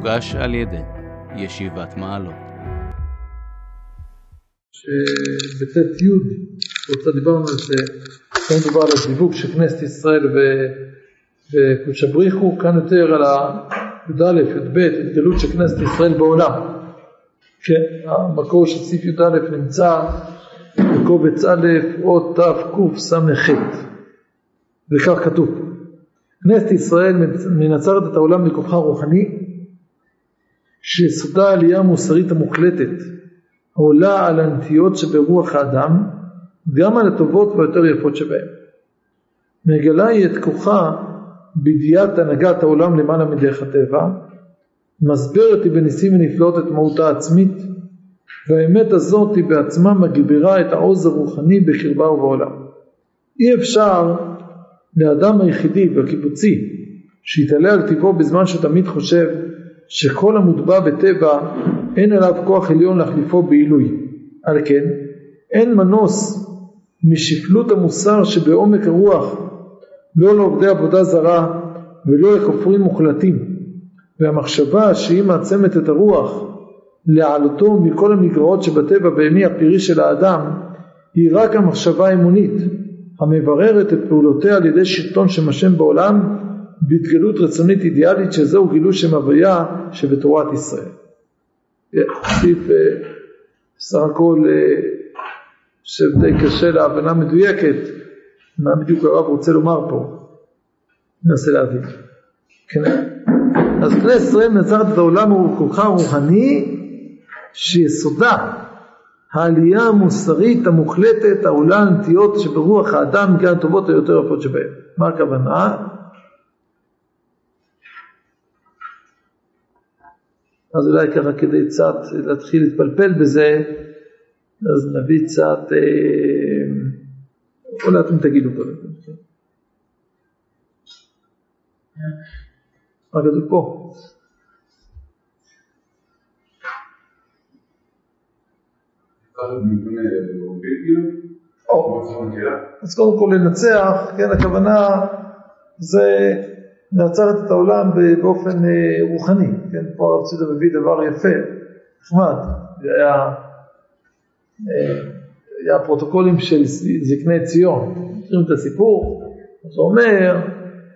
שהוגש על ידי ישיבת מעלות. שבצאת י' רוצה דיברנו על זה, כאן מדובר על הזיווג של כנסת ישראל וקודש הבריחו, כאן יותר על י"א, י"ב, התגלות של כנסת ישראל בעולם. המקור של סעיף י"א נמצא בקובץ א' או תקס"ח, וכך כתוב: כנסת ישראל מנצרת את העולם מכוחה רוחני שיסודה עלייה מוסרית המוחלטת העולה על הנטיות שברוח האדם, גם על הטובות והיותר יפות שבהן. מגלה היא את כוחה בדיעת הנהגת העולם למעלה מדרך הטבע, מסברת היא בניסים ונפלאות את מהותה העצמית, והאמת הזאת היא בעצמה מגבירה את העוז הרוחני בקרבה ובעולם. אי אפשר לאדם היחידי והקיבוצי שהתעלה על טבעו בזמן שתמיד חושב שכל המוטבע בטבע אין עליו כוח עליון להחליפו בעילוי. על כן אין מנוס משפלות המוסר שבעומק הרוח, לא לעובדי עבודה זרה ולא לכופרים מוחלטים, והמחשבה שהיא מעצמת את הרוח לעלותו מכל המגרעות שבטבע בימי הפירי של האדם היא רק המחשבה האמונית המבררת את פעולותיה על ידי שלטון שמשם בעולם בהתגלות רצונית אידיאלית, שזהו גילו שם הוויה שבתורת ישראל. סעיף סך הכל שדי קשה להבנה מדויקת מה בדיוק הרב רוצה לומר פה, ננסה להבין. אז כנסת ישראל מנצרת את העולם וכוחה הרוחני שיסודה העלייה המוסרית המוחלטת העולה הנטיות שברוח האדם גם הטובות היותר יפות שבהן. מה הכוונה? אז אולי ככה כדי קצת להתחיל להתפלפל בזה, אז נביא קצת, אולי אתם תגידו קודם. מה כתוב פה? אז קודם כל לנצח, כן, הכוונה זה נעצרת את העולם באופן רוחני, כן, פה הרב צודה מביא דבר יפה, נחמד, היה פרוטוקולים של זקני ציון, תראו את הסיפור, אז הוא אומר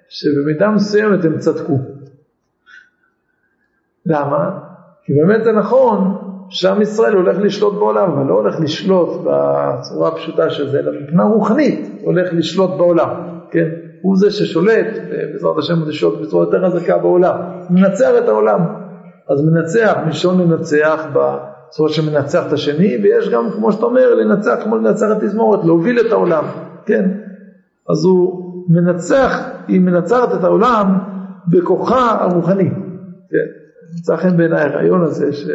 שבמידה מסוימת הם צדקו. למה? כי באמת זה נכון שעם ישראל הולך לשלוט בעולם, אבל לא הולך לשלוט בצורה הפשוטה של זה, אלא מבחינה רוחנית הולך לשלוט בעולם, כן? הוא זה ששולט, בעזרת השם הוא לשלוט בצורה יותר חזקה בעולם, מנצח את העולם. אז מנצח, מישון לנצח בצורה שמנצח את השני, ויש גם, כמו שאתה אומר, לנצח כמו לנצח את תזמורת, להוביל את העולם, כן? אז הוא מנצח, היא מנצרת את העולם בכוחה הרוחני, כן? נצחם בעיני הרעיון הזה ש...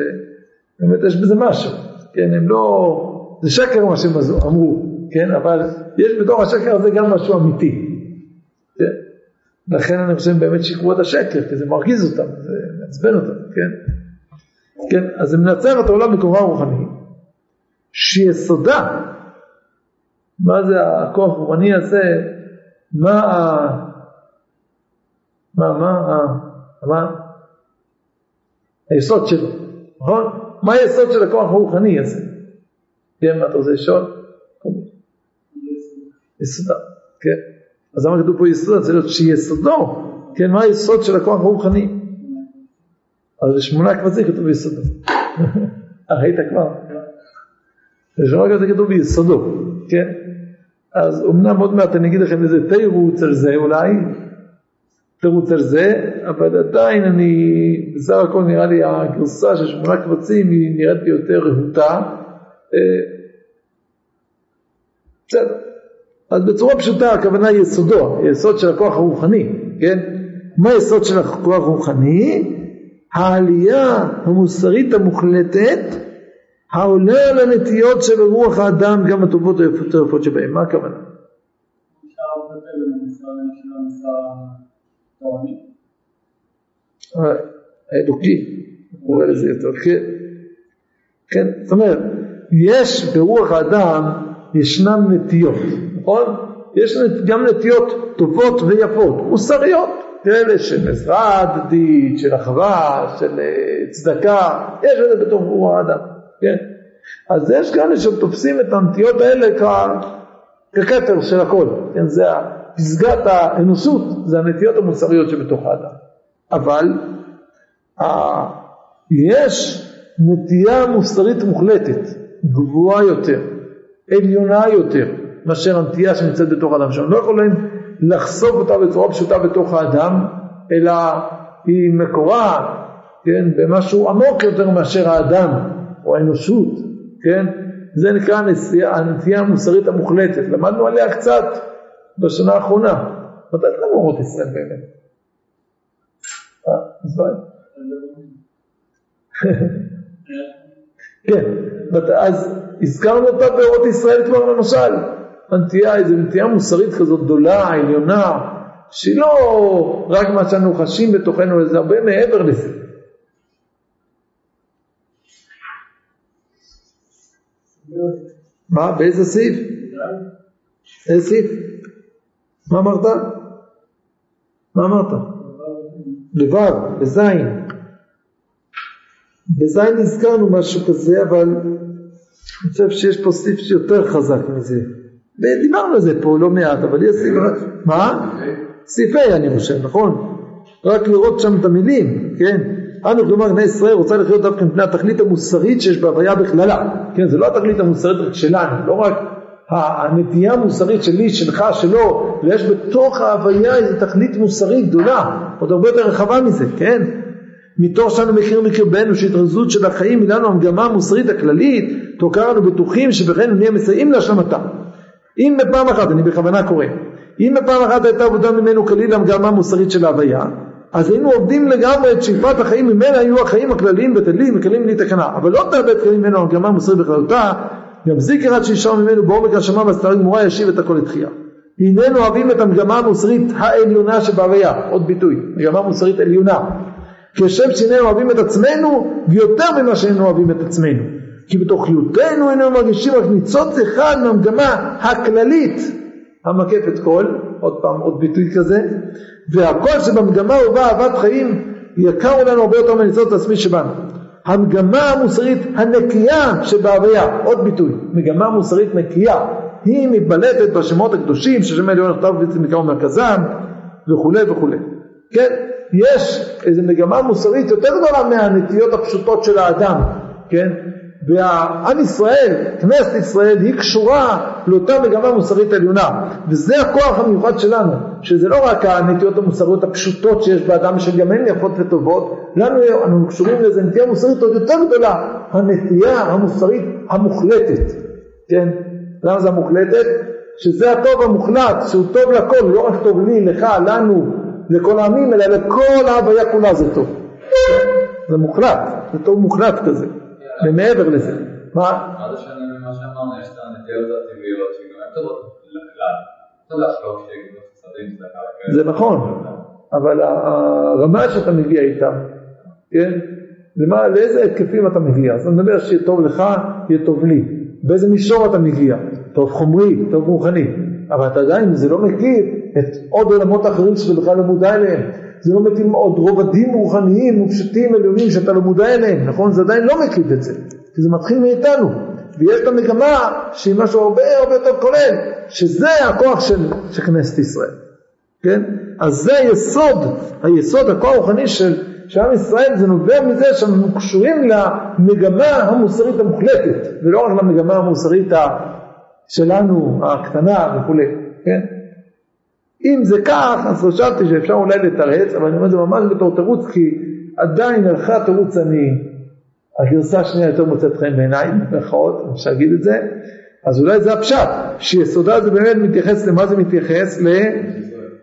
באמת יש בזה משהו, כן, הם לא, זה שקר מה שהם אמרו, כן, אבל יש בתוך השקר הזה גם משהו אמיתי, כן, לכן אני חושב באמת שיקרו את השקר, כי זה מרגיז אותם, זה מעצבן אותם, כן, כן, אז זה מנצר את העולם בכוחה הרוחני, שיסודה, מה זה הכוח הרוחני הזה, מה, היסוד שלו, נכון? מה היסוד של הכוח הרוחני הזה? כן, מה אתה רוצה לשאול? יסודה, כן. אז למה כתוב פה יסודה? זה להיות שיסודו, כן, מה היסוד של הכוח הרוחני? אז לשמונה כבר זה כתוב ביסודו. ראית כבר? לשמונה כבר זה כתוב ביסודו, כן. אז אמנם עוד מעט אני אגיד לכם איזה תירוץ על זה אולי, תירוץ על זה, אבל עדיין אני, בזר הכל נראה לי הגרסה של שמונה קבצים היא נראית לי יותר רהוטה. בסדר. אז בצורה פשוטה הכוונה היא יסודו, יסוד של הכוח הרוחני, כן? מה היסוד של הכוח הרוחני? העלייה המוסרית המוחלטת העולה על הנטיות שברוח האדם גם הטובות היפות שבהן. מה הכוונה? האלוקי, קורא לזה יותר, כן, זאת אומרת, יש ברוח האדם, ישנן נטיות, נכון? יש גם נטיות טובות ויפות, מוסריות, כאלה של עזרה הדדית, של אחווה, של צדקה, יש את זה בתוך רוח האדם, כן? אז יש כאלה שתופסים את הנטיות האלה ככתר של הכל, כן? זה פסגת האנושות, זה הנטיות המוסריות שבתוך האדם. אבל יש נטייה מוסרית מוחלטת, גבוהה יותר, עליונה יותר, מאשר הנטייה שנמצאת בתוך האדם, שאנחנו לא יכולים לחשוף אותה בצורה פשוטה בתוך האדם, אלא היא מקורה, כן, במשהו עמוק יותר מאשר האדם, או האנושות, כן, זה נקרא הנטייה המוסרית המוחלטת, למדנו עליה קצת בשנה האחרונה, מתי לא מורות ישראל באמת? כן, אז הזכרנו אותה באורות ישראל כבר למשל, הנטייה, איזו נטייה מוסרית כזאת גדולה, עליונה, שהיא לא רק מה שאנו חשים בתוכנו, זה הרבה מעבר לזה. מה? באיזה סעיף? איזה סעיף? מה אמרת? מה אמרת? לבד, בזין. בזין הזכרנו משהו כזה, אבל אני חושב שיש פה סעיף שיותר חזק מזה. דיברנו על זה פה לא מעט, אבל יש סעיפי, מה? סעיפי אני חושב, נכון? רק לראות שם את המילים, כן? אנו כלומר, בני ישראל רוצה לחיות דווקא מפני התכלית המוסרית שיש בהוויה בכללה, כן? זה לא התכלית המוסרית שלנו, לא רק הנטייה המוסרית שלי, שלך, שלו, ויש בתוך ההוויה איזו תכלית מוסרית גדולה, עוד הרבה יותר רחבה מזה, כן? מתוך שאנו מכיר מקרבנו שהתרזות של החיים אלינו המגמה המוסרית הכללית, תוקרנו בטוחים שבכן נהיה מסייעים להשלמתה. אם בפעם אחת, אני בכוונה קורא, אם בפעם אחת הייתה עבודה ממנו כליל המגמה המוסרית של ההוויה, אז היינו עובדים לגמרי את שאיפת החיים ממנה, היו החיים הכלליים בטלים וכלים להתקנה, אבל לא תאבד כלים ממנו המגמה המוסרית בכללותה, גם זיכרת שישר ממנו בעומק השמה והסתרה גמורה ישיב את הכל לתחייה. הננו אוהבים את המגמה המוסרית העליונה שבהוויה, עוד ביטוי, המגמה המוסרית עליונה, כשם שאיננו אוהבים את עצמנו ויותר ממה שאיננו אוהבים את עצמנו. כי בתוכיותנו איננו מרגישים רק ניצוץ אחד מהמגמה הכללית המקפת כל, עוד פעם עוד ביטוי כזה, והכל שבמגמה ובא אהבת חיים יקר לנו הרבה יותר מניצוץ עצמי שבנו. המגמה המוסרית הנקייה שבהוויה, עוד ביטוי, מגמה מוסרית נקייה, היא מתבלטת בשמות הקדושים ששם עליון נכתב ומקרא ומרכזם וכו' וכו'. כן, יש איזו מגמה מוסרית יותר גדולה מהנטיות הפשוטות של האדם, כן? והעם ישראל, כנסת ישראל, היא קשורה לאותה מגמה מוסרית עליונה, וזה הכוח המיוחד שלנו, שזה לא רק הנטיות המוסריות הפשוטות שיש באדם, שגם הן יפות וטובות, לנו אנו קשורים לאיזו נטייה מוסרית עוד יותר גדולה, הנטייה המוסרית המוחלטת, כן? למה זה המוחלטת? שזה הטוב המוחלט, שהוא טוב לכל, לא רק טוב לי, לך, לנו, לכל העמים, אלא לכל ההוויה כולה זה טוב. זה מוחלט, זה טוב מוחלט כזה. ומעבר לזה. מה? מה זה שאני ממה שאמרנו, יש את הנטיות הטבעיות שגם הן טובות לכלל. זה להשלוק שגדות חסדים, זה נכון, אבל הרמה שאתה מגיע איתה, כן? לאיזה התקפים אתה מגיע? אז אני מדבר שיהיה טוב לך, יהיה טוב לי. באיזה מישור אתה מגיע, טוב חומרי, טוב רוחני, אבל אתה עדיין זה לא מקיף את עוד עולמות אחרים שאתה בכלל לא מודע אליהם, זה לא מקיף עוד רובדים רוחניים ופשוטים עליונים שאתה לא מודע אליהם, נכון? זה עדיין לא מקיף את זה, כי זה מתחיל מאיתנו, ויש את המגמה שהיא משהו הרבה הרבה יותר כולל, שזה הכוח של כנסת ישראל, כן? אז זה היסוד הכוח רוחני שעם ישראל, זה נובע מזה שאנחנו קשורים למגמה המוסרית המוחלטת, ולא רק למגמה המוסרית שלנו, הקטנה וכו', כן? אם זה כך, אז חשבתי שאפשר אולי לתרץ, אבל אני אומר זה ממש בתור תירוץ, כי עדיין הלכה התירוץ, הגרסה השנייה יותר מוצאת חן בעיניי, ברכאות, אני שאגיד את זה, אז אולי זה הפשט, שיסודה זה באמת מתייחס, למה זה מתייחס?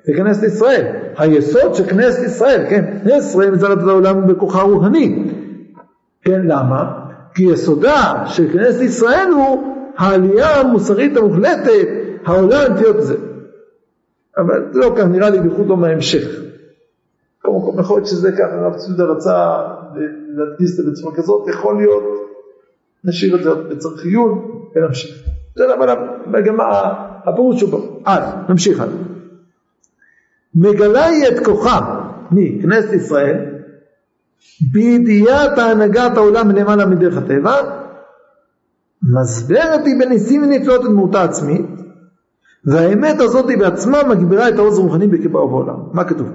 לכנס לישראל, היסוד של כנס לישראל, כן, כנס ישראל מצלת את העולם בכוחה רוחני, כן, למה? כי יסודה של כנס לישראל הוא העלייה המוסרית המוחלטת, העולה הנטיות זה, אבל זה לא כך נראה לי בייחוד לא מההמשך, יכול להיות שזה ככה, הרב צודה רצה להדגיס את בצורה כזאת, יכול להיות, נשאיר את זה בצר חיון ונמשיך, זה למה, גם הפירוש הוא פה, נמשיך הלאה. מגלה היא את כוחה מכנסת ישראל בידיעת ההנהגת העולם למעלה מדרך הטבע, מסברת היא בניסים ונפלאות את דמותה עצמית, והאמת הזאת היא בעצמה מגבירה את העוז הרוחני בקבע ובעולם. מה כתוב?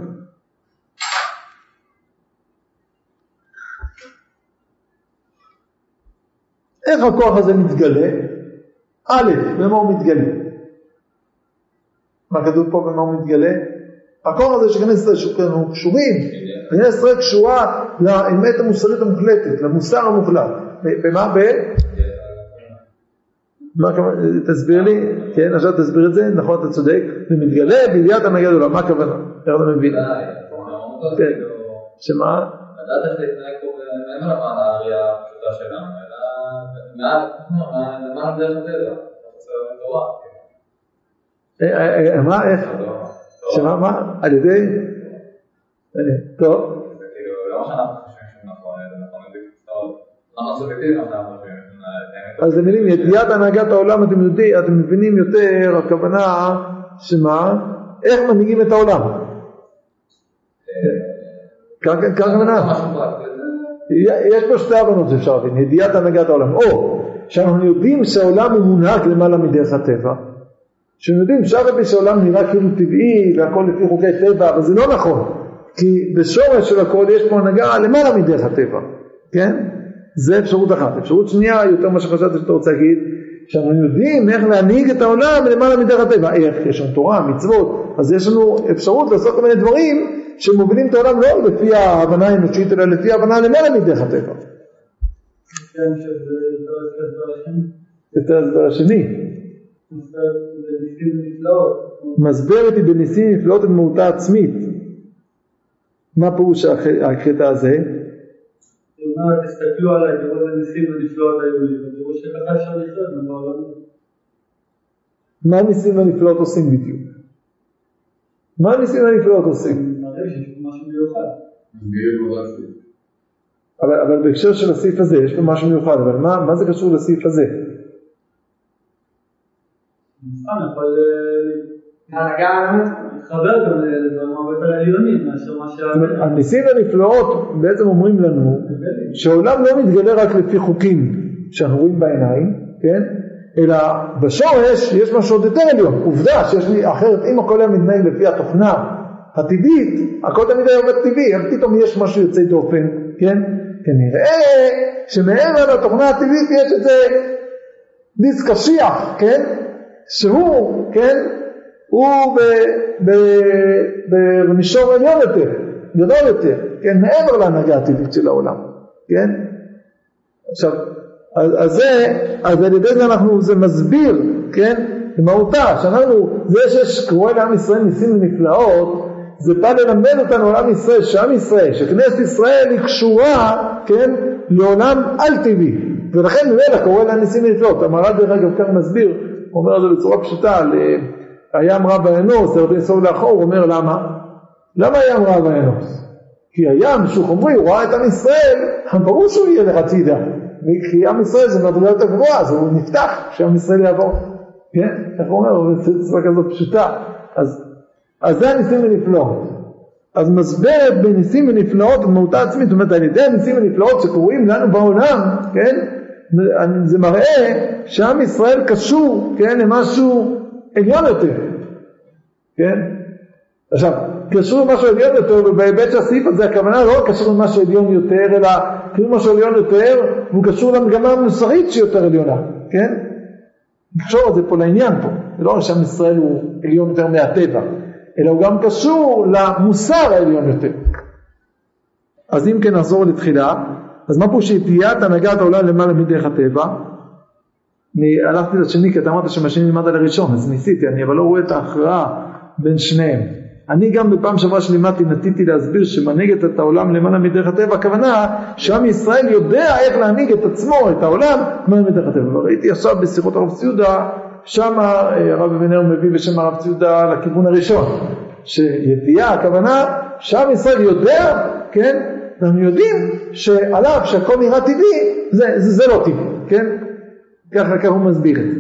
איך הכוח הזה מתגלה? א', במה הוא מתגלה? מה כתוב פה במה הוא מתגלה? הכוח הזה שכנסנו קשורים, כנס ישראל קשורה לאמת המוסרית המוחלטת, למוסר המוחלט. במה? תסביר לי, כן, עכשיו תסביר את זה, נכון, אתה צודק, ומתגלה בידיעת הנגד עולם, מה הכוונה? איך אתה מבין? כן, שמה? לדעת את זה קורה, אין מה למה להריע הפשוטה שלנו, אלא למען דרך הטבע, זה תורה. מה, איך? שמה, מה? על ידי? טוב. זה כאילו, לא שאנחנו חושבים שהוא נכון, אלא נכון לדיקטור, אנחנו סובייקטיבים, אנחנו חושבים. אז המילים, ידיעת הנהגת העולם, אתם מבינים יותר, הכוונה, שמה? איך מנהיגים את העולם? כך מנה? יש פה שתי הבנות שאפשר להבין, ידיעת הנהגת העולם. או, שאנחנו יודעים שהעולם הוא מונהג למעלה מדרך הטבע, שיודעים שהרבי שהעולם נראה כאילו טבעי, והכל לפי חוקי טבע, אבל זה לא נכון, כי בשורש של הכל יש פה הנהגה למעלה מדרך הטבע, כן? זה אפשרות אחת. אפשרות שנייה, יותר מה שחשבתי שאתה רוצה להגיד, שאנחנו יודעים איך להנהיג את העולם למעלה מדרך הטבע. איך? יש לנו תורה, מצוות, אז יש לנו אפשרות לעשות כל מיני דברים שמובילים את העולם לא לפי ההבנה האנושית, אלא לפי ההבנה למעלה מדרך הטבע. יותר הסבר השני. מסברת היא בניסים נפלאות את מהותה עצמית. מה פירוש הקטע הזה? תסתכלו עליי, תראו את הניסים ונפלאות היהודים, ותראו שככה אפשר לחיות בעולם. מה הניסים ונפלאות עושים בדיוק? מה הניסים ונפלאות עושים? מראה שיש פה משהו מיוחד. אבל בהקשר של הסעיף הזה, יש פה משהו מיוחד, אבל מה זה קשור לסעיף הזה? נכון, אבל נהגה חבר גם לדברים הרבה יותר עליונים מאשר מה שעבר. הניסים ונפלאות בעצם אומרים לנו שהעולם לא מתגלה רק לפי חוקים שאנחנו רואים בעיניים, כן? אלא בשורש יש משהו עוד יותר עליון. עובדה שיש לי אחרת, אם הכל היה מתנהג לפי התוכנה הטבעית, הכל תמיד היה עובד טבעי, אבל פתאום יש משהו יוצא דופן, כן? כנראה שמעבר לתוכנה הטבעית יש איזה דיסק קשיח, כן? שהוא, כן? הוא במישור עליון יותר, גדול יותר, כן, מעבר להנהגה הטבעית של העולם, כן? עכשיו, אז על ידי זה אנחנו, זה מסביר, כן, למהותה, שאנחנו, זה שיש קרואי לעם ישראל ניסים ונפלאות, זה בא ללמד אותנו על עם ישראל, שעם ישראל, שכנסת ישראל היא קשורה, כן, לעולם על-טבעי, ולכן מלא קרואי לעם ניסים ונפלאות, המהר"ל דרך אגב כך מסביר, הוא אומר את זה בצורה פשוטה על... הים רב האנוס, הרבי סוב לאחור, הוא אומר למה? למה הים רב האנוס? כי הים, שהוא חומרי, הוא ראה את עם ישראל, ברור שהוא יהיה לחצידה, כי עם ישראל זה מדרגה יותר גבוהה, אז הוא נפתח שעם ישראל יעבור, כן? איך הוא אומר? זה צורה כזאת פשוטה. אז זה הניסים ונפלאות. אז מסברת בניסים ונפלאות, במהותה עצמית, זאת אומרת, על ידי הניסים ונפלאות שקוראים לנו בעולם, כן? זה מראה שעם ישראל קשור, כן, למשהו עליון יותר, כן? עכשיו, קשור למשהו עליון יותר, ובהיבט שהסעיף הזה, הכוונה לא קשור למשהו עליון יותר, אלא כאילו משהו עליון יותר, והוא קשור למגמה המוסרית שיותר עליונה, כן? קשור את זה פה לעניין פה, לא רק שעם ישראל הוא עליון יותר מהטבע, אלא הוא גם קשור למוסר העליון יותר. אז אם כן נחזור לתחילה, אז מה פה שידיעת הנהגת העולם למעלה מדרך הטבע? אני הלכתי לשני, כי אתה אמרת שמשני לימד על הראשון, אז ניסיתי, אבל לא רואה את ההכרעה בין שניהם. אני גם בפעם שעברה שלימדתי, נתיתי להסביר שמנהיגת את העולם למעלה מדרך הטבע, הכוונה שעם ישראל יודע איך להנהיג את עצמו, את העולם, למעלה מדרך הטבע. וראיתי עכשיו בשיחות הרב ציודה, שם הרב אבינר מביא בשם הרב ציודה לכיוון הראשון, שידיעה, הכוונה, שעם ישראל יודע, כן, אנחנו יודעים שעליו שהכל נראה טבעי, זה לא טבעי, כן? ככה הוא מסביר את זה.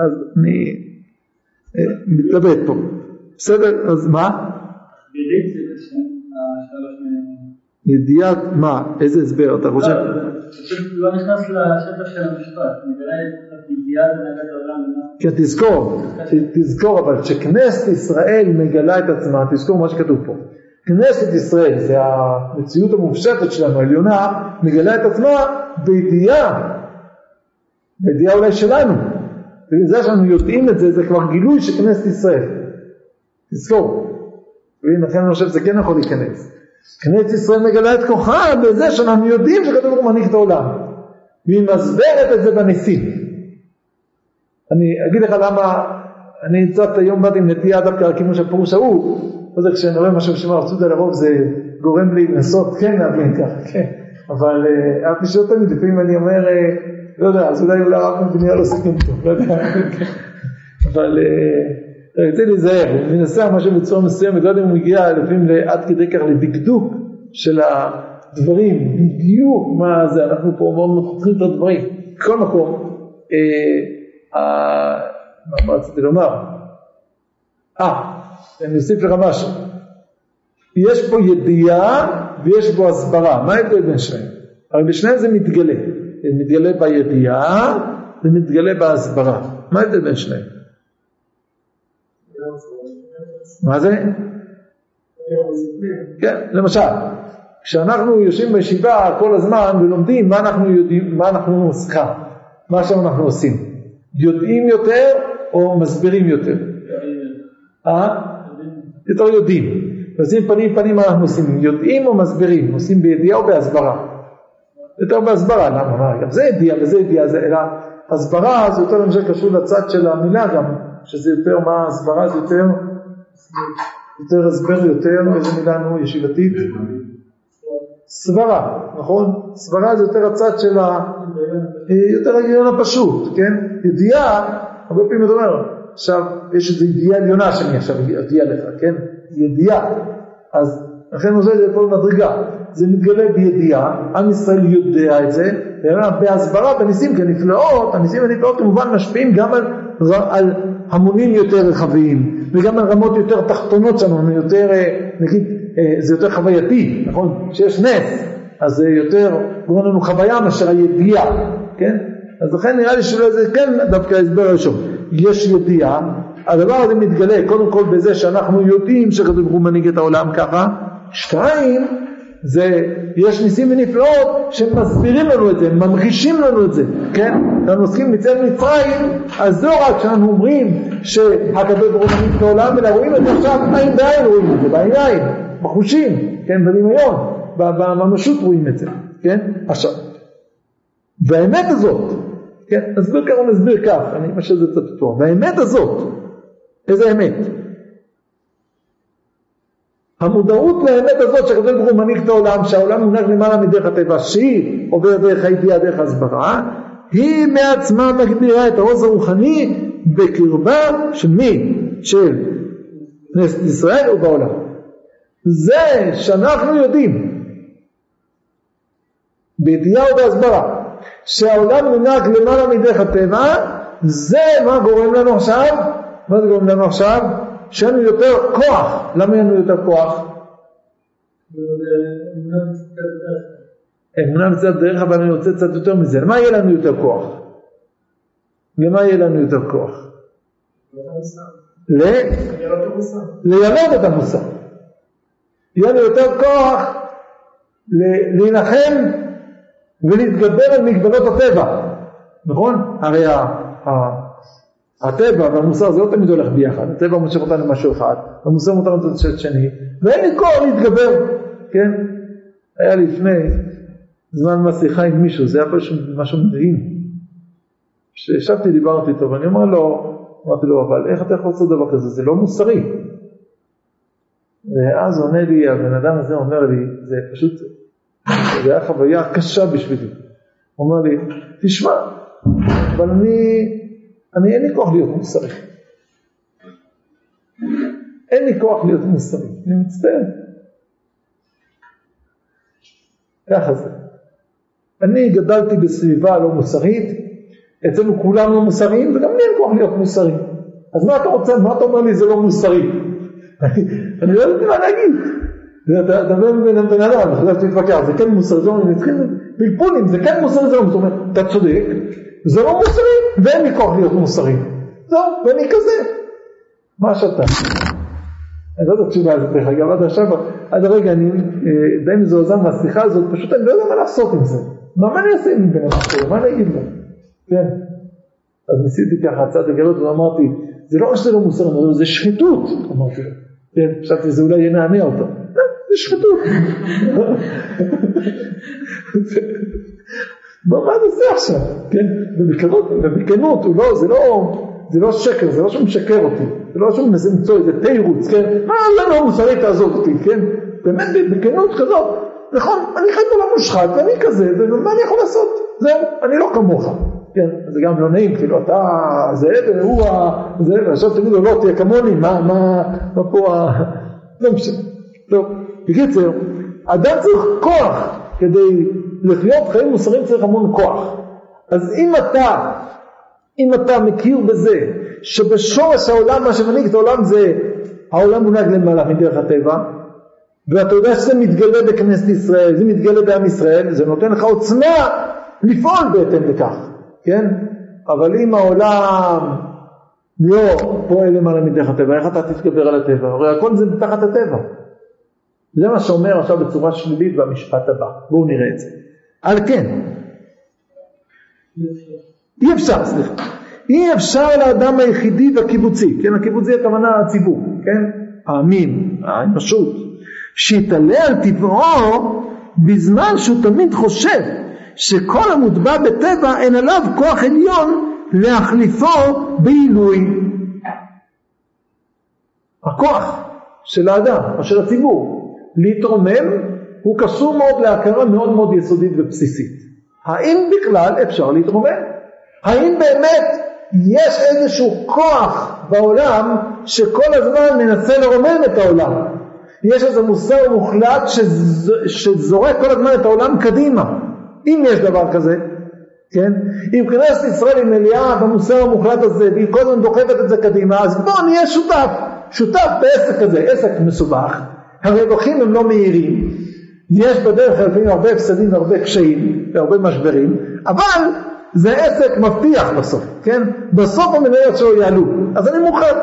אז אני מתלבט פה. בסדר, אז מה? בירית זה שם, ידיעת מה? איזה הסבר אתה חושב? לא נכנס לשטח של המשפט, נגלה את ידיעת נגד העולם. כי תזכור, אבל שכנסת ישראל מגלה את עצמה, תזכור מה שכתוב פה. כנסת ישראל, זה המציאות המופשטת שלנו, העליונה, מגלה את עצמה בידיעה. בידיעה אולי שלנו. זה שאנחנו יודעים את זה, זה כבר גילוי שכנסת ישראל. תזכור. ולכן אני חושב, זה כן יכול להיכנס. כנסת ישראל מגלה את כוחה בזה שאנחנו יודעים שכתוב הוא מנהיג את העולם. והיא מסברת את זה בניסים. אני אגיד לך למה, אני הצעת היום באתי עם נטייה דווקא על כימוש הפירוש ההוא, אז כשאני רואה משהו שמר צודה לרוב זה גורם לי לנסות, כן להבין כך, כן. אבל אף משהו תמיד, לפעמים אני אומר, לא יודע, אז אולי הרב מבנייה לא סיכום טוב, לא יודע, אבל רציתי להיזהר, הוא מנסה משהו בצורה מסוימת, לא יודע אם הוא הגיע לפעמים עד כדי כך לדקדוק של הדברים, בדיוק מה זה, אנחנו פה מאוד מוכחים את הדברים, בכל מקום, מה רציתי לומר? אני אוסיף לך משהו, יש פה ידיעה ויש פה הסברה, מה ההבדל בין שניים? הרי בשניים זה מתגלה, זה מתגלה בידיעה, זה מתגלה בהסברה, מה ההבדל בין שניים? מה זה? כן, למשל, כשאנחנו יושבים בישיבה כל הזמן ולומדים מה אנחנו יודעים, מה אנחנו עושים, מה שם אנחנו עושים, יודעים יותר או מסברים יותר? יותר יודעים. עושים פנים מה אנחנו עושים, יודעים או מסברים, עושים בידיעה או בהסברה? יותר בהסברה, למה? גם זה ידיעה וזה ידיעה, אלא הסברה זה יותר למשל קשור לצד של המילה גם, שזה יותר מה הסברה זה יותר, יותר הסבר יותר, איזה מילה נו ישיבתית? סברה, נכון? סברה זה יותר הצד של יותר הגיון הפשוט, כן? ידיעה, הרבה פעמים אתה אומר, עכשיו יש איזו ידיעה עליונה שאני עכשיו אגיע לך, כן? ידיעה. אז לכן עושה את זה פה מדרגה. זה מתגלה בידיעה, עם ישראל יודע את זה, בהסברה, בניסים כנפלאות, הניסים הנפלאות כמובן משפיעים גם על המונים יותר רחבים, וגם על רמות יותר תחתונות שלנו, יותר, נגיד, זה יותר חווייתי, נכון? שיש נס, אז זה יותר, גורם לנו חוויה מאשר הידיעה, כן? אז לכן נראה לי שלא זה כן דווקא הסבר ראשון. יש ידיעה, הדבר הזה מתגלה קודם כל בזה שאנחנו יודעים שכתוב מנהיג את העולם ככה. שתיים, זה יש ניסים ונפלאות שמסבירים לנו את זה, ממחישים לנו את זה, כן? אנחנו עוסקים מצל מצרים, אז לא רק שאנחנו אומרים שהכתוב מנהיג את העולם, אלא רואים את זה עכשיו עין בעין, רואים את זה בעיניים, בחושים, כן? בדמיון, בממשות רואים את זה, כן? עכשיו, והאמת הזאת, כן? נסביר כך ונסביר כך, אני משהו זה קצת פתוח, והאמת הזאת, איזה אמת? המודעות לאמת הזאת שהקדוש ברוך הוא מנהיג את העולם, שהעולם מונח למעלה מדרך הטבע, שהיא עוברת דרך הידיעה, דרך הסברה, היא מעצמה מגדירה את העוז הרוחני בקרבה של מי? של כנסת ישראל ובעולם. זה שאנחנו יודעים בידיעה ובהסברה שהעולם מונח למעלה מדרך הטבע, זה מה גורם לנו עכשיו? מה זה גורם לנו עכשיו? שאין לנו יותר כוח. למה אין לנו יותר כוח? אמונה מצד דרך, אבל אני רוצה קצת יותר מזה. למה יהיה לנו יותר כוח? למה יהיה לנו יותר כוח? לילד את המוסר. יהיה לנו יותר כוח להילחם ולהתגבר על מגבלות הטבע. נכון? הרי הטבע והמוסר זה לא תמיד הולך ביחד, הטבע מושך אותנו משהו אחד, המוסר מותר אותנו לצד שני, ואין לי כוח להתגבר, כן? היה לפני זמן משיחה עם מישהו, זה היה משהו מדהים. כשישבתי דיברתי איתו, ואני אמרתי לו, אבל איך אתה יכול לעשות דבר כזה? זה לא מוסרי. ואז עונה לי, הבן אדם הזה אומר לי, זה פשוט, זה היה חוויה קשה בשבילי. הוא אומר לי, תשמע, אבל אני אין לי כוח להיות מוסרי. אין לי כוח להיות מוסרי. אני מצטער. ככה זה. אני גדלתי בסביבה לא מוסרית, אצלנו כולם לא מוסריים, וגם לי אין כוח להיות מוסרי. אז מה אתה אומר לי זה לא מוסרי? אני לא יודעת מה להגיד. אתה דבר בן אדם, חושב שתתפקח, זה כן מוסר ג'ורם, נתחיל פלפונים, זה כן מוסר ג'ורם, זאת אומרת, אתה צודק, זה לא מוסרי, ואין לי כוח להיות מוסרי. זהו, ואני כזה. מה שאתה? אני לא יודעת תשובה הזאת, אגב, עד הרגע אני די מזועזע מהשיחה הזאת, פשוט אני לא יודע מה לעשות עם זה. מה אני אעשה עם בן אדם? מה אני אגיד לו? כן. אז ניסיתי ככה, הצעת הגלות, ואמרתי, זה לא שזה לא מוסר, זה שחיתות, אמרתי. כן, חשבתי, זה אולי ינענע אותו. זה שחיתות. מה אני עושה עכשיו? כן, ובכנות, זה לא שקר, זה לא שהוא משקר אותי, זה לא שהוא מנסה למצוא איזה תירוץ, כן? מה, למה הוא מוסרי תעזוב אותי, כן? באמת, בכנות כזאת, נכון, אני חייב עולם מושחת, ואני כזה, ומה אני יכול לעשות? זהו, אני לא כמוך. כן, זה גם לא נעים, כאילו אתה זאב, הוא הזאב, עכשיו תגידו, לא, תהיה כמוני, מה פה ה... לא משנה. טוב, בקיצר, אדם צריך כוח, כדי לחיות חיים מוסריים צריך המון כוח. אז אם אתה מכיר בזה, שבשורש העולם, מה שמניק את העולם זה, העולם מונהג למעלה מדרך הטבע, ואתה יודע שזה מתגלה בכנסת ישראל, זה מתגלה בעם ישראל, זה נותן לך עוצמה לפעול בהתאם לכך. כן? אבל אם העולם לא פועל למעלה מדרך הטבע, איך אתה תתגבר על הטבע? הרי הכל זה מתחת הטבע. זה מה שאומר עכשיו בצורה שלילית במשפט הבא. בואו נראה את זה. על כן. אי אפשר לאדם היחידי והקיבוצי, כן? הקיבוצי הכוונה הציבור, כן? האמין, האנושות, שיתעלה על טבעו בזמן שהוא תמיד חושב שכל המוטבע בטבע אין עליו כוח עליון להחליפו בעילוי. הכוח של האדם, או של הציבור, להתרומם, הוא קשור מאוד להכרה מאוד מאוד יסודית ובסיסית. האם בכלל אפשר להתרומם? האם באמת יש איזשהו כוח בעולם שכל הזמן מנסה לרומם את העולם? יש איזה מוסר מוחלט שזורק כל הזמן את העולם קדימה. אם יש דבר כזה, כן? אם כנסת ישראל היא מלאה במוסר המוחלט הזה, והיא כל הזמן דוחפת את זה קדימה, אז בואו נהיה שותף בעסק הזה, עסק מסובך, הרווחים הם לא מהירים, יש בדרך כלל הרבה הפסדים, הרבה קשיים, הרבה משברים, אבל זה עסק מבטיח בסוף, כן? בסוף המניות שלו יעלו, אז אני מוכן.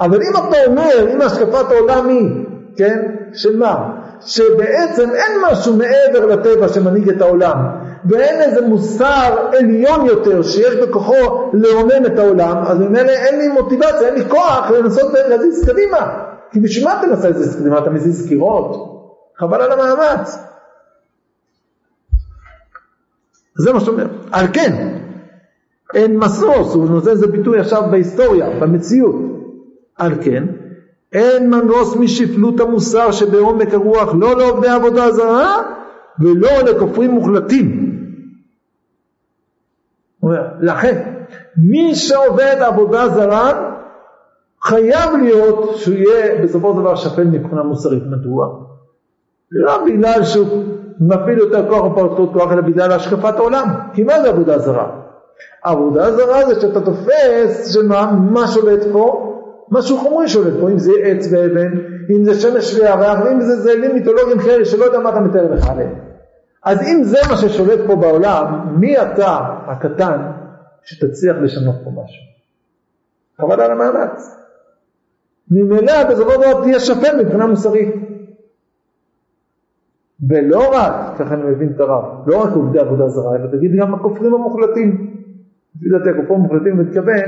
אבל אם אתה אומר, אם השקפת העולם היא, כן? של מה? שבעצם אין משהו מעבר לטבע שמנהיג את העולם, ואין איזה מוסר עליון יותר שיש בכוחו לרומם את העולם, אז ממילא אין לי מוטיבציה, אין לי כוח לנסות להזיז קדימה, כי בשביל מה אתה מנסה להזיז קדימה? אתה מזיז קירות, חבל על המאמץ. זה מה שאומר. על כן, אין מנוס, הוא נותן איזה ביטוי עכשיו בהיסטוריה, במציאות. על כן, אין מנוס משפלות המוסר שבעומק הרוח, לא לעובדי עבודה זרה ולא לכופרים מוחלטים. לכן, מי שעובד עבודה זרה חייב להיות שהוא יהיה בסופו של דבר שפל מבחינה מוסרית. מדוע? לא בגלל שהוא מפעיל יותר כוח ופרטות כוח, אלא בגלל השקפת העולם. כי מה זה עבודה זרה? עבודה זרה זה שאתה תופס שמה שולט פה, משהו חומרי שולט פה, אם זה עץ ואבן, אם זה שמש וירח, אם זה זאבים מיתולוגים כאלה שלא יודע מה אתה מתאר לך עליהם. אז אם זה מה ששולט פה בעולם, מי אתה הקטן שתצליח לשנות פה משהו? חבל על המאמץ. ממילא בסופו של דבר תהיה שפל מבחינה מוסרית. ולא רק, ככה אני מבין את הרב, לא רק עובדי עבודה זרה, אלא תגיד גם הכופרים המוחלטים. לדעתי, הכופרים המוחלטים מתכוון,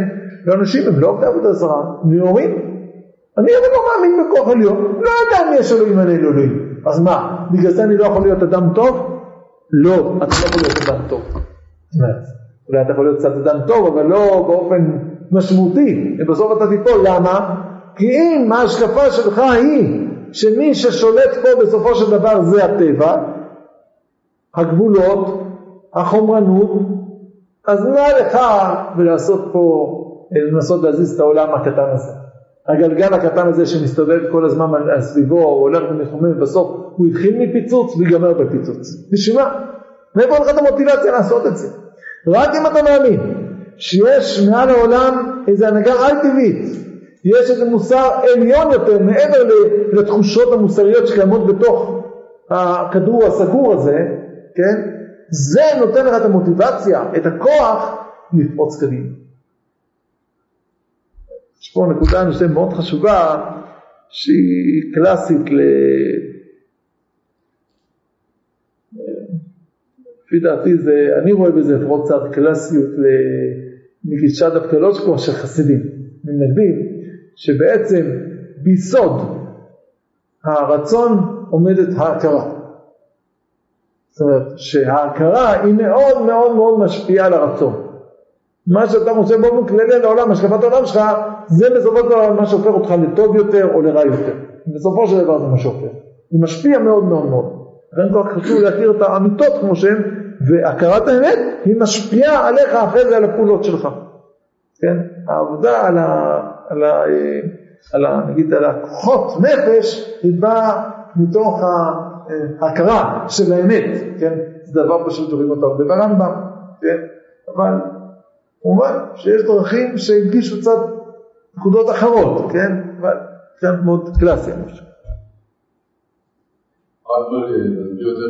ואנשים הם לא עובדי עבודה זרה, נאורים. אני הרי לא מאמין בכוח עליון, לא יודע מי יש אלוהים עלי אלוהים. אז מה, בגלל זה אני לא יכול להיות אדם טוב? לא, אתה לא יכול להיות אדם טוב. אולי אתה יכול להיות קצת אדם טוב, אבל לא באופן משמעותי. ובסוף אתה תיפול, למה? כי אם ההשקפה שלך היא, שמי ששולט פה בסופו של דבר זה הטבע, הגבולות, החומרנות, אז מה לך ולעשות פה, לנסות להזיז את העולם הקטן הזה? הגלגל הקטן הזה שמסתובב כל הזמן על סביבו, הוא הולך ומחומם, בסוף הוא התחיל מפיצוץ ויגמר בפיצוץ. בשמה? מאיפה לך את המוטיבציה לעשות את זה? רק אם אתה מאמין שיש מעל העולם איזו הנהגה על טבעית, יש איזה מוסר עליון יותר מעבר לתחושות המוסריות שקיימות בתוך הכדור הסגור הזה, כן? זה נותן לך את המוטיבציה, את הכוח לפרוץ קדימה. יש פה נקודה נושא מאוד חשובה שהיא קלאסית לפי דעתי זה, אני רואה בזה לפחות צעד קלאסיות לגישה דווקא לא שכוח של חסידים, מנגדים, שבעצם ביסוד הרצון עומדת ההכרה. זאת אומרת שההכרה היא מאוד מאוד מאוד משפיעה על הרצון. מה שאתה מושא באופן כללי לעולם, השקפת העולם שלך, זה בסופו של דבר מה שהופך אותך לטוב יותר או לרע יותר. בסופו של דבר זה מה שהופך. הוא משפיע מאוד מאוד מאוד. לכן כל כך חשוב להכיר את האמיתות כמו שהן, והכרת האמת היא משפיעה עליך אחרי זה על הפעולות שלך. כן? העבודה על הכוחות נפש היא באה מתוך ההכרה של האמת. כן? זה דבר פשוט רואים אותה הרבה ברמב"ם. כן? אבל כמובן שיש דרכים שהגישו צד נקודות אחרות, כן? אבל זה מאוד קלאסי. רק להסביר את זה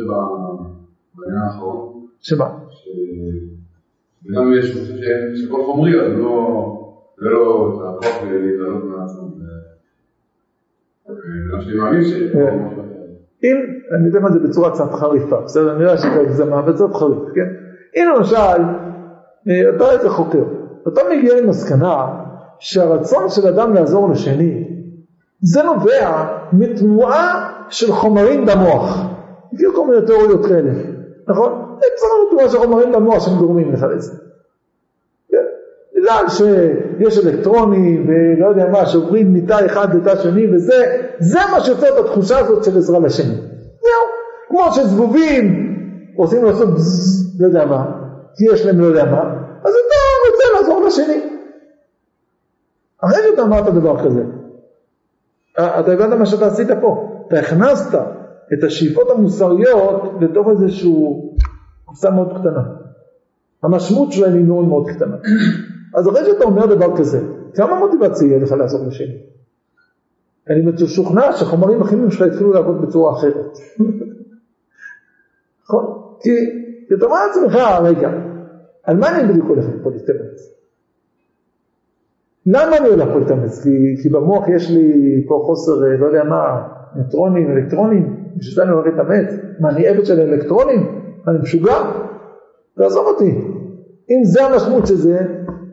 בעניין האחרון. שמה? שגם יש משהו שכל חומרי, אז לא תהפוך להתעלות מהעצום. ולאנשים מאמין שכל משהו. אם, אני אתן לך את זה בצורה קצת חריפה, בסדר? אני רואה שאתה הגזמה, אבל קצת חריף, כן? אם למשל, אתה איזה חוקר, אתה מגיע עם מסקנה שהרצון של אדם לעזור לשני זה נובע מתנועה של חומרים במוח. מכיר כל מיני תיאוריות כאלה, נכון? זה קצת מתנועה של חומרים במוח שהם גורמים לך לזה. בגלל שיש אלקטרונים ולא יודע מה, שעוברים מיטה אחד לתא שני וזה, זה מה שיוצא את התחושה הזאת של עזרה לשני. זהו, כמו שזבובים עושים לעשות לא יודע מה. כי יש להם לא יודע מה, אז אתה רוצה לעזור לשני. אחרי שאתה אמרת דבר כזה, אתה הבנת מה שאתה עשית פה, אתה הכנסת את השאיפות המוסריות לתוך איזשהו קופסה מאוד קטנה. המשמעות שלהם היא מאוד מאוד קטנה. אז אחרי שאתה אומר דבר כזה, כמה מוטיבציה יהיה לך לעזור לשני? אני משוכנע שחומרים הכימיים שלה התחילו לעבוד בצורה אחרת. נכון? כי אתה אומר לעצמך, רגע, על מה אני בדיוק הולך פה להתאמץ? למה אני הולך פה להתאמץ? כי במוח יש לי פה חוסר, לא יודע מה, ניטרונים, אלקטרונים, בשביל אני הולך להתאמץ? מה, אני עבד של אלקטרונים? אני משוגע? תעזוב אותי. אם זה המשמעות שזה,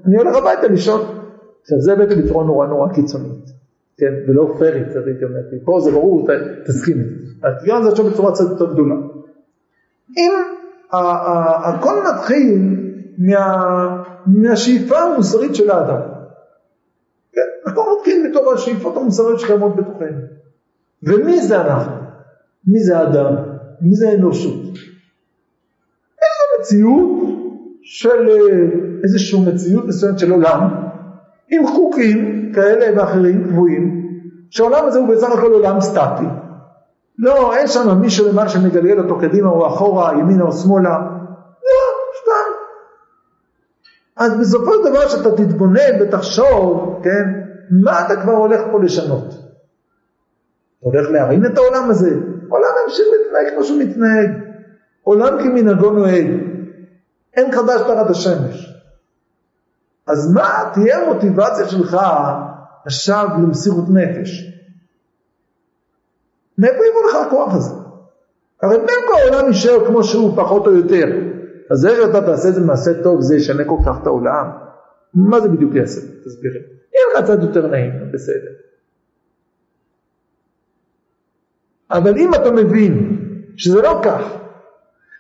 אני הולך הביתה לישון. עכשיו, זה באמת לפרון נורא נורא קיצונית, כן? ולא פרית, זה להתאמץ. פה זה ברור, תסכים. התגרן זה עכשיו בצורה קצת יותר גדולה. אם הכל מתחיל מהשאיפה המוסרית של האדם. הכל מתחיל מתוך השאיפות המוסריות שקיימות בתוכנו. ומי זה אנחנו? מי זה האדם? מי זה האנושות? איזו מציאות של איזושהי מציאות מסוימת של עולם, עם חוקים כאלה ואחרים קבועים, שהעולם הזה הוא בסך הכל עולם סטטי. לא, אין שם מישהו למעלה שמגלגל אותו קדימה או אחורה, ימינה או שמאלה. לא, שתם. אז בסופו של דבר שאתה תתבונן ותחשוב, כן, מה אתה כבר הולך פה לשנות? הולך להרים את העולם הזה? עולם המשיך להתנהג כמו שהוא מתנהג. עולם כמנהגו נוהג. אין חדש תחת השמש. אז מה תהיה המוטיבציה שלך עכשיו למסירות נפש? מאיפה יבוא לך הכוח הזה? הרי מאיפה העולם יישאר כמו שהוא פחות או יותר? אז זה שאתה תעשה איזה מעשה טוב, זה ישנה כל כך את העולם. מה זה בדיוק יעשה? תסבירי. אין לך צד יותר נעים, בסדר. אבל אם אתה מבין שזה לא כך,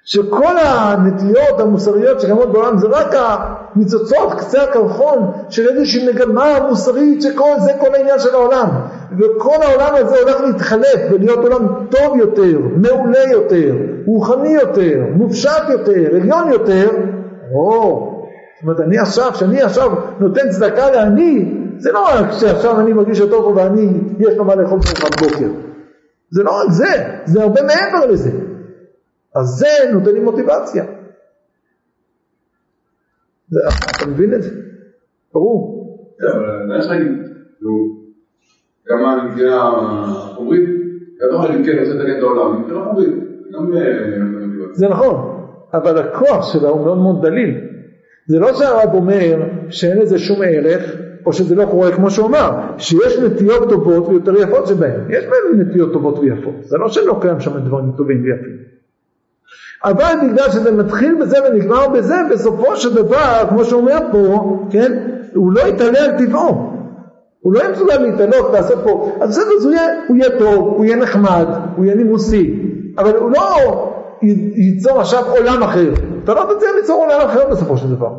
שכל הנטיות המוסריות שקיימות בעולם זה רק הניצוצות קצה הקרחון של איזושהי מגמה מוסרית שכל זה כל העניין של העולם, וכל העולם הזה הולך להתחלף ולהיות עולם טוב יותר, מעולה יותר, רוחני יותר, מופשט יותר, עליון יותר. זאת אומרת, אני עכשיו, שאני עכשיו נותן צדקה לעני, זה לא רק שעכשיו אני מרגיש אותו ואני יש לו מה לאכול פרחת בוקר, זה לא רק זה, זה הרבה מעבר לזה. אז זה נותן לי מוטיבציה. אתה מבין את זה? ברור. אבל אני חושב, המדינה חומרית, ואתה אומר לי, כן, עושה דנית העולם, מבחינה חומרית, גם אלטרנטיבה. זה נכון, אבל הכוח שלה הוא מאוד מאוד דליל. זה לא שהרב אומר שאין לזה שום ערך, או שזה לא קורה כמו שאומר, שיש נטיות טובות ויותר יפות שבהן. יש בהן נטיות טובות ויפות. זה לא שלא קיים שם דברים טובים ויפים. אבל בגלל שזה מתחיל בזה ונגמר בזה, בסופו של דבר, כמו שאומר פה, כן, הוא לא יתעלה על טבעו. הוא לא ימצא להתעלות, לעשות פה. אז בסדר, אז הוא יהיה טוב, הוא יהיה נחמד, הוא יהיה נימוסי. אבל הוא לא ייצור עכשיו עולם אחר. אתה לא תצליח ליצור עולם אחר בסופו של דבר.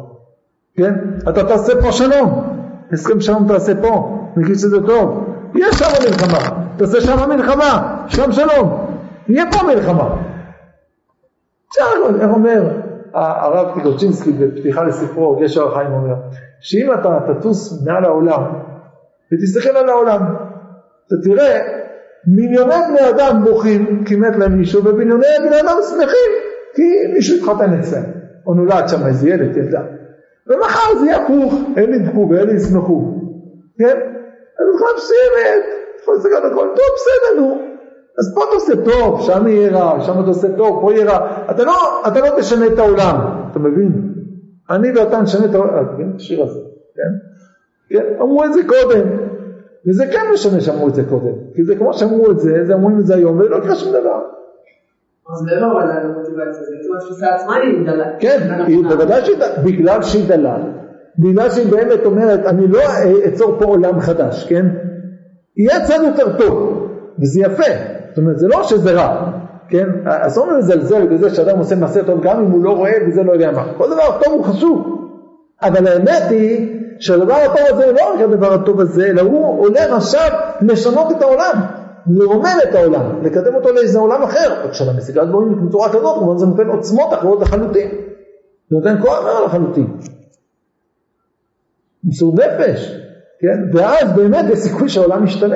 כן? אתה תעשה פה שלום. 20 שלום תעשה פה, נגיד שזה טוב, יהיה שם המלחמה, תעשה שם המלחמה, שם שלום, יהיה פה מלחמה. איך אומר הרב קידוצ'ינסקי בפתיחה לספרו גשר החיים, אומר שאם אתה תטוס מעל העולם ותסתכל על העולם, אתה תראה מיליוני בני אדם בוכים כי מת להם מישהו, ומיליוני בני אדם שמחים כי מישהו התחתן אצלם או נולד שם איזה ילד ילדה, ומחר זה יהיה פוך, הם ידקו ואלה יסמכו, כן? אז בכלל פסימת, יכול לסגר לכל, טוב, בסדר, נו. אז פה אתה עושה טוב, שם יהיה רע, שם אתה עושה טוב, פה יהיה רע. אתה לא תשנה את העולם, אתה מבין? אני ואתה נשנה את העולם, אתה מבין? שיר הזה, כן? אמרו את זה קודם, וזה כן משנה שאמרו את זה קודם, כי זה כמו שאמרו את זה, זה אמרו את זה היום, ולא קרה שום דבר. אז זה לא עולה למוטיבציה, זה יתמד שפסה עצמה היא דלה. כן, בגלל שהיא דלה, בגלל שהיא באמת אומרת, אני לא אצור פה עולם חדש, כן? יהיה צד יותר טוב, וזה יפה, זאת אומרת, זה לא שזה רע, כן? אסור לזלזל בזה שאדם עושה מעשה טוב, גם אם הוא לא רואה וזה לא יודע מה. כל דבר טוב הוא חשוב, אבל האמת היא, שהדבר הטוב הזה הוא לא רק הדבר הטוב הזה, אלא הוא עולה עכשיו לשנות את העולם. לרומם את העולם, לקדם אותו לאיזה עולם אחר. כשאתה משיגה דברים בצורה כזאת, כמובן זה נותן עוצמות אחרות לחלוטין. זה נותן כוח אחר לחלוטין. מסור נפש, כן? ואז באמת יש סיכוי שהעולם ישתנה.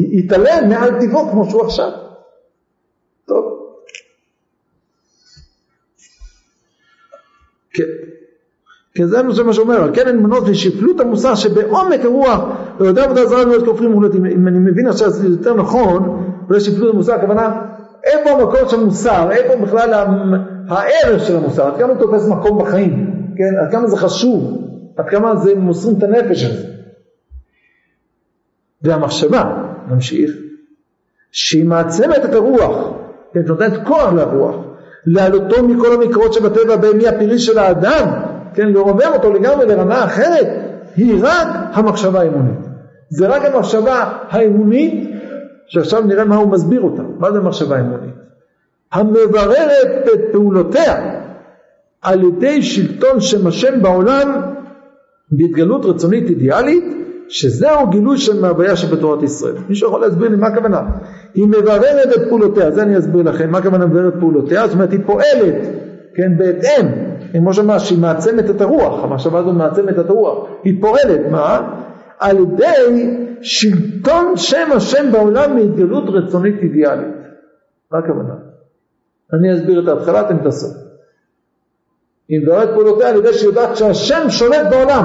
יתעלה מעל טבעו כמו שהוא עכשיו. טוב. כן. כן, זה מה שאומר, כן אין מנות לשפלות המוסר שבעומק הרוח, לא יודע עבודה זרה ולא כופרים מוחלטים. אם אני מבין עכשיו זה יותר נכון, ולא שפלות המוסר, הכוונה, איפה המקום של המוסר, איפה בכלל הערך של המוסר, עד כמה הוא תופס מקום בחיים, כן? עד כמה זה חשוב, עד כמה זה מוסרים את הנפש הזה. והמחשבה, נמשיך, שהיא מעצמת את הרוח, כן, נותנת כוח לרוח, להעלותו מכל המקרות שבטבע, בהמי הפעילי של האדם, כן, לרומם אותו לגמרי לרמה אחרת, היא רק המחשבה האמונית. זה רק המחשבה האמונית, שעכשיו נראה מה הוא מסביר אותה. מה זה מחשבה אמונית? המבררת את פעולותיה על ידי שלטון שמשם בעולם בהתגלות רצונית אידיאלית, שזהו גילוי של מהוויה שבתורת ישראל. מישהו יכול להסביר לי מה הכוונה? היא מבררת את פעולותיה, זה אני אסביר לכם, מה הכוונה מבררת פעולותיה? זאת אומרת, היא פועלת, כן, בהתאם. כמו שאמר שהיא מעצמת את הרוח, המחשבה הזו מעצמת את הרוח, היא פועלת, מה? על ידי שלטון שם השם בעולם מהתגלות רצונית אידיאלית. מה הכוונה? אני אסביר את ההתחלה, אתם תעשו. אם דברת פעולותיה על ידי שיודעת שהשם שולט בעולם,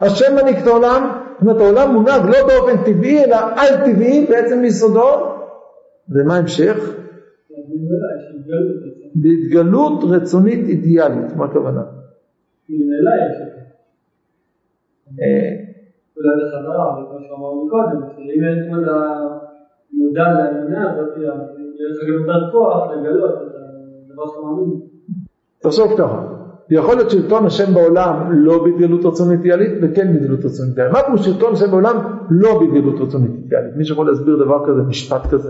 השם מניק את העולם, זאת אומרת העולם מונג לא באופן טבעי, אלא על טבעי, בעצם מיסודו, ומה המשך? בהתגלות רצונית אידיאלית. מה הכוונה? אולי זה חזרה, אבל כמו שאמרנו קודם, שאם אין כמוד המודע להאמינה, זאת תהיה, יש לך גם יותר כוח לגלות את הדבר שמאמין. תחשוב ככה, יכול להיות שלטון השם בעולם לא בהתגלות רצונית אידיאלית, וכן בהתגלות רצונית אידיאלית. מה כמו שלטון השם בעולם לא בהתגלות רצונית אידיאלית? מי שיכול להסביר דבר כזה, משפט כזה?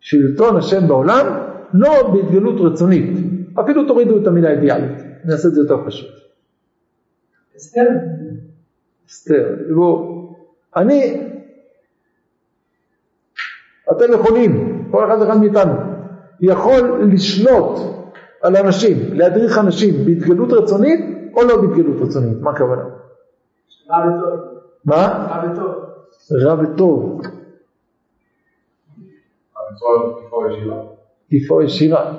שלטון השם בעולם לא בהתגלות רצונית, אפילו תורידו את המילה אידיאלית, נעשה את זה יותר פשוט. אסתר, אתם יכולים, כל אחד מאיתנו יכול לשלוט על אנשים, להדריך אנשים בהתגלות רצונית או לא בהתגלות רצונית? מה הכוונה? רע וטוב. מה? רע וטוב. רע וטוב. תקיפה ישירה.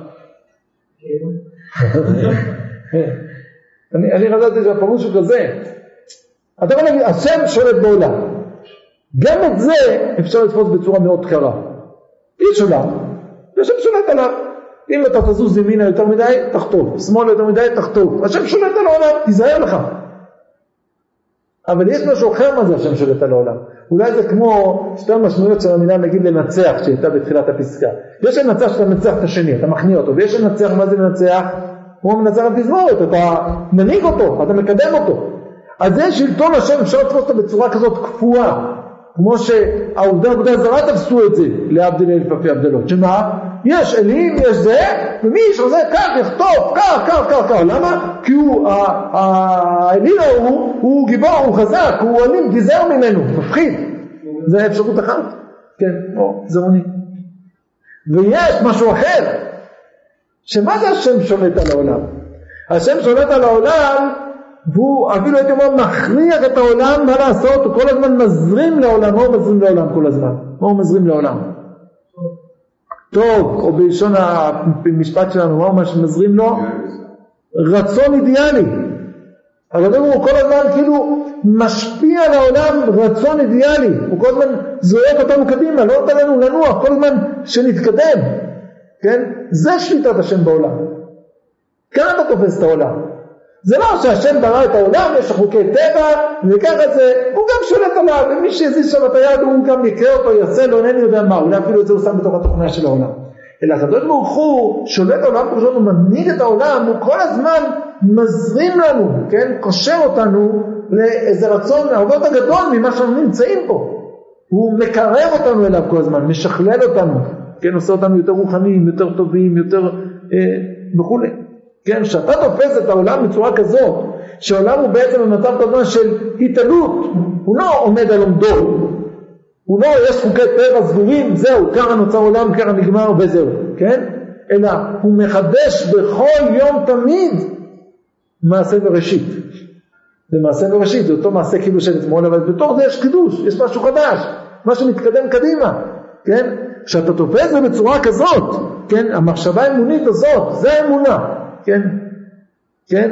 אני חזרתי שהפרוש הוא כזה. אתה יכול להגיד, השם שולט בעולם. גם את זה אפשר לתפוס בצורה מאוד קרה. יש שולח, השם שולט עליו. אם אתה תזוז ימינה יותר מדי, תחטוף. שמאל יותר מדי, תחטוף. השם שולט על העולם, תיזהר לך. אבל יש משהו אחר מה זה השם שולט על העולם. אולי זה כמו שתי המשמעויות של המילה, נגיד לנצח, שהייתה בתחילת הפסקה. יש לנצח שאתה מנצח את השני, אתה מכניע אותו. ויש לנצח, מה זה לנצח? הוא מנצח את תזמורת, אתה מנהיג אותו, אתה מקדם אותו. אז זה שלטון השם, אפשר לתפוס אותו בצורה כזאת קפואה. כמו שהעובדה זרה תפסו את זה לעבדיל אלף אפי הבדלות, שמה? יש אלים, יש זה, ומי שזה כך יכתוב, כך, למה? כי האליל ההוא, הוא גיבור, הוא חזק, הוא אלים, גזר ממנו, מפחיד. זה אפשרות אחת, כן, או זרוני. ויש משהו אחר, שמה זה השם שולט על העולם? השם שולט על העולם, והוא אפילו הייתי אומר מכריח את העולם מה לעשות, הוא כל הזמן מזרים לעולם. מה הוא מזרים לעולם כל הזמן? מה הוא מזרים לעולם? טוב, או בלשון המשפט שלנו, מה שמזרים לו? רצון אידיאלי. אבל הוא כל הזמן כאילו משפיע על העולם רצון אידיאלי, הוא כל הזמן זורק אותנו קדימה, לא נותן לנו לנוח, כל הזמן שנתקדם, כן? זה שליטת השם בעולם. כאן אתה תופס את העולם. זה לא שהשם ברא את העולם, יש חוקי טבע, וככה זה, הוא גם שולט עליו, ומי שהזיז שם את היד, הוא גם יקרה אותו, יעשה לו, אינני יודע מה, אולי אפילו את זה הוא שם בתוך התוכנה של העולם. אלא הקדוש ברוך הוא שולט העולם, הוא מנהיג את העולם, הוא כל הזמן מזרים לנו, כן? קושר אותנו לאיזה רצון, הרבה יותר גדול ממה שאנחנו נמצאים פה. הוא מקרב אותנו אליו כל הזמן, משכלל אותנו, כן? עושה אותנו יותר רוחניים, יותר טובים, יותר וכולי. כן, שאתה תופס את העולם בצורה כזאת, שהעולם הוא בעצם במצב כזאת של התעלות, הוא לא עומד על עומדו, הוא לא יש חוקי טבע סגורים, זהו, ככה נוצר עולם, ככה נגמר וזהו, כן? אלא הוא מחדש בכל יום תמיד מעשה בראשית. זה מעשה בראשית, זה אותו מעשה כאילו של אתמול, אבל בתוך זה יש קידוש, יש משהו חדש, משהו מתקדם קדימה, כן? כשאתה תופס זה בצורה כזאת, כן? המחשבה האמונית הזאת, זה אמונה. כן, כן,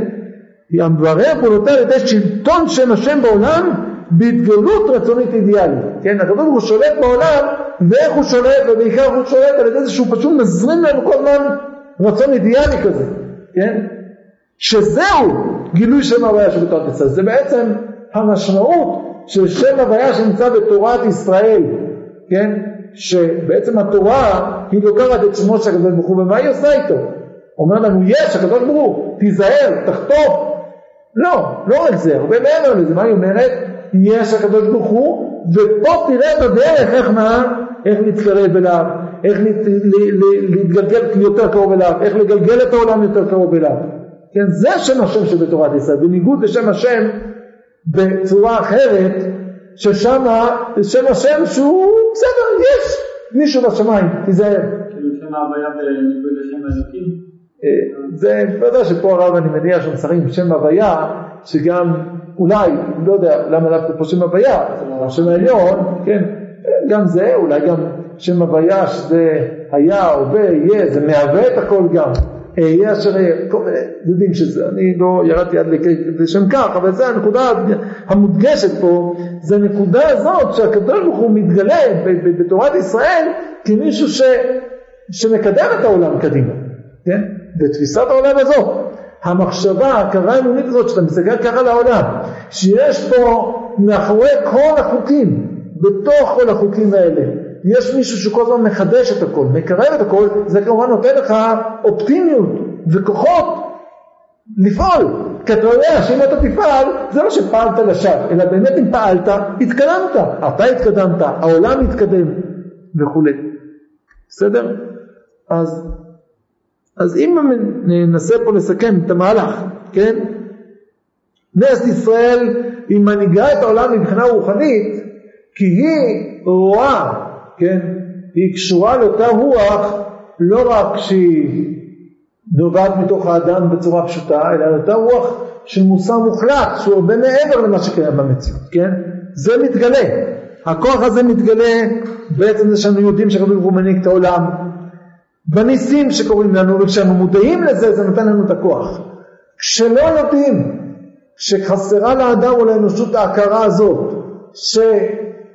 המברר פולותיו על ידי שלטון שם השם בעולם בהתגלות רצונית אידיאלית, כן, הקדוש הוא שולט בעולם, ואיך הוא שולט, ובעיקר הוא שולט על ידי זה שהוא פשוט מזרים לנו כל הזמן רצון אידיאלי כזה, כן, שזהו גילוי שם הוויה שבתורת ישראל, זה בעצם המשמעות של שם הוויה שנמצא בתורת ישראל, כן, שבעצם התורה היא לוקחת את שמו של הקדוש ברוך הוא, ומה היא עושה איתו? אומר לנו, יש, הקדוש ברוך, תיזהר, תחטוף. לא רק זה, הרבה מעבר לזה, מה היא אומרת? יש, הקדוש ברוך הוא, ופה תראה בדרך איך להתקרב אליו, איך להתגלגל יותר קרוב אליו, איך לגלגל את העולם יותר קרוב אליו. כן, זה שם השם שבתורת ישראל, בניגוד לשם השם בצורה אחרת, ששם השם שהוא בסדר, יש מישהו בשמיים, תיזהר. כאילו שם ההוויה בניגוד לשם הלוקים? זה בוודאי שפה הרב אני מניע שם שרים שם הוויה שגם אולי, לא יודע למה דווקא פה שם הוויה, שם העליון, כן, גם זה, אולי גם שם הוויה שזה היה, הווה, יהיה, זה מהווה את הכל גם, יהיה אשר יהיה, כל מיני דודים שזה, אני לא ירדתי עד לשם כך, אבל זה הנקודה המודגשת פה, זה הנקודה הזאת שהקדוש ברוך הוא מתגלה בתורת ישראל כמישהו שמקדם את העולם קדימה, כן? בתפיסת העולם הזאת, המחשבה, ההכרה האמונית הזאת, שאתה מסתכל ככה לעולם, שיש פה מאחורי כל החוקים, בתוך כל החוקים האלה, יש מישהו שכל הזמן מחדש את הכל, מקרב את הכל, זה כמובן נותן לך אופטימיות וכוחות לפעול, כי אתה יודע שאם אתה תפעל, זה לא שפעלת לשווא, אלא באמת אם פעלת, התקדמת, אתה התקדמת, העולם התקדם, וכולי. בסדר? אז אם ננסה פה לסכם את המהלך, כן? כנסת ישראל היא מנהיגה את העולם מבחינה רוחנית, כי היא רואה, כן? היא קשורה לאותה רוח, לא רק שהיא נובעת מתוך האדם בצורה פשוטה, אלא לאותה רוח של מוסר מוחלט, שהוא הרבה מעבר למה שקיים במציאות, כן? זה מתגלה. הכוח הזה מתגלה, בעצם זה שאנחנו יודעים שהקדוש ברוך הוא מנהיג את העולם, בניסים שקוראים לנו, וכשאנו מודעים לזה, זה נותן לנו את הכוח. כשלא נותנים, כשחסרה לאדם או לאנושות ההכרה הזאת,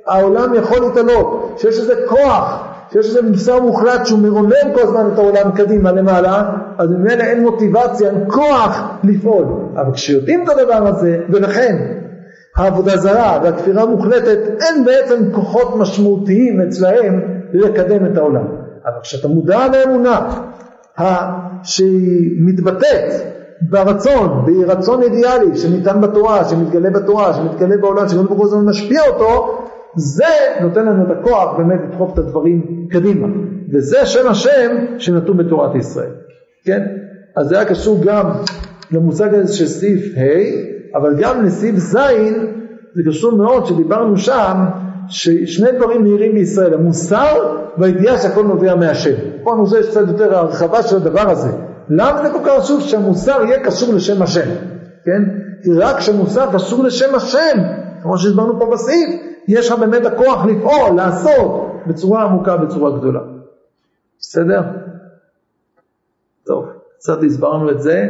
העולם יכול להתעלות, שיש איזה כוח, שיש איזה מבשר מוחלט שהוא מרומם כל הזמן את העולם קדימה למעלה, אז ממילא אין מוטיבציה, אין כוח לפעול. אבל כשיודעים את הדבר הזה, ולכן העבודה זרה והכפירה המוחלטת, אין בעצם כוחות משמעותיים אצלהם לקדם את העולם. אבל כשאתה מודע לאמונה שהיא מתבטאת ברצון, ברצון אידיאלי שניתן בתורה, שמתגלה בתורה, שמתגלה בעולם, שגם בכל זמן משפיע אותו, זה נותן לנו את הכוח באמת לדחוף את הדברים קדימה. וזה שם השם שנתון בתורת ישראל. כן? אז זה היה קשור גם למושג הזה של סעיף ה', אבל גם לסעיף ז', זה קשור מאוד שדיברנו שם, ששני דברים נהירים בישראל, המוסר והידיעה שהכל נובע מהשם. פה הנושא יש קצת יותר הרחבה של הדבר הזה. למה זה כל כך חשוב שהמוסר יהיה קשור לשם השם? כן? כי רק כשמוסר קשור לשם השם, כמו שהסברנו פה בסעיף, יש לך באמת הכוח לפעול, לעשות, בצורה עמוקה, בצורה גדולה. בסדר? טוב, קצת הסברנו את זה.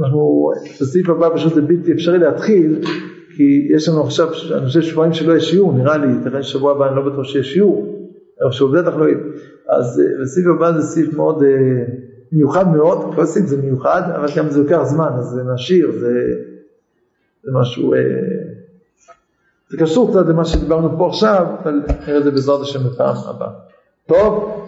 אנחנו, בסעיף הבא פשוט זה בלתי אפשרי להתחיל, כי יש לנו עכשיו, אני חושב שבועים שלא יש שיעור, נראה לי, תכן שבוע הבא אני לא בטוח שיש שיעור, או שעובדת אנחנו לא יהיה. אז סעיף הבא זה סעיף מאוד מיוחד מאוד, כל סעיף זה מיוחד, אבל גם זה לוקח זמן, אז זה נשאיר, זה משהו, זה קשור קצת למה שדיברנו פה עכשיו, אבל נראה את זה בעזרת השם בפעם הבאה. טוב?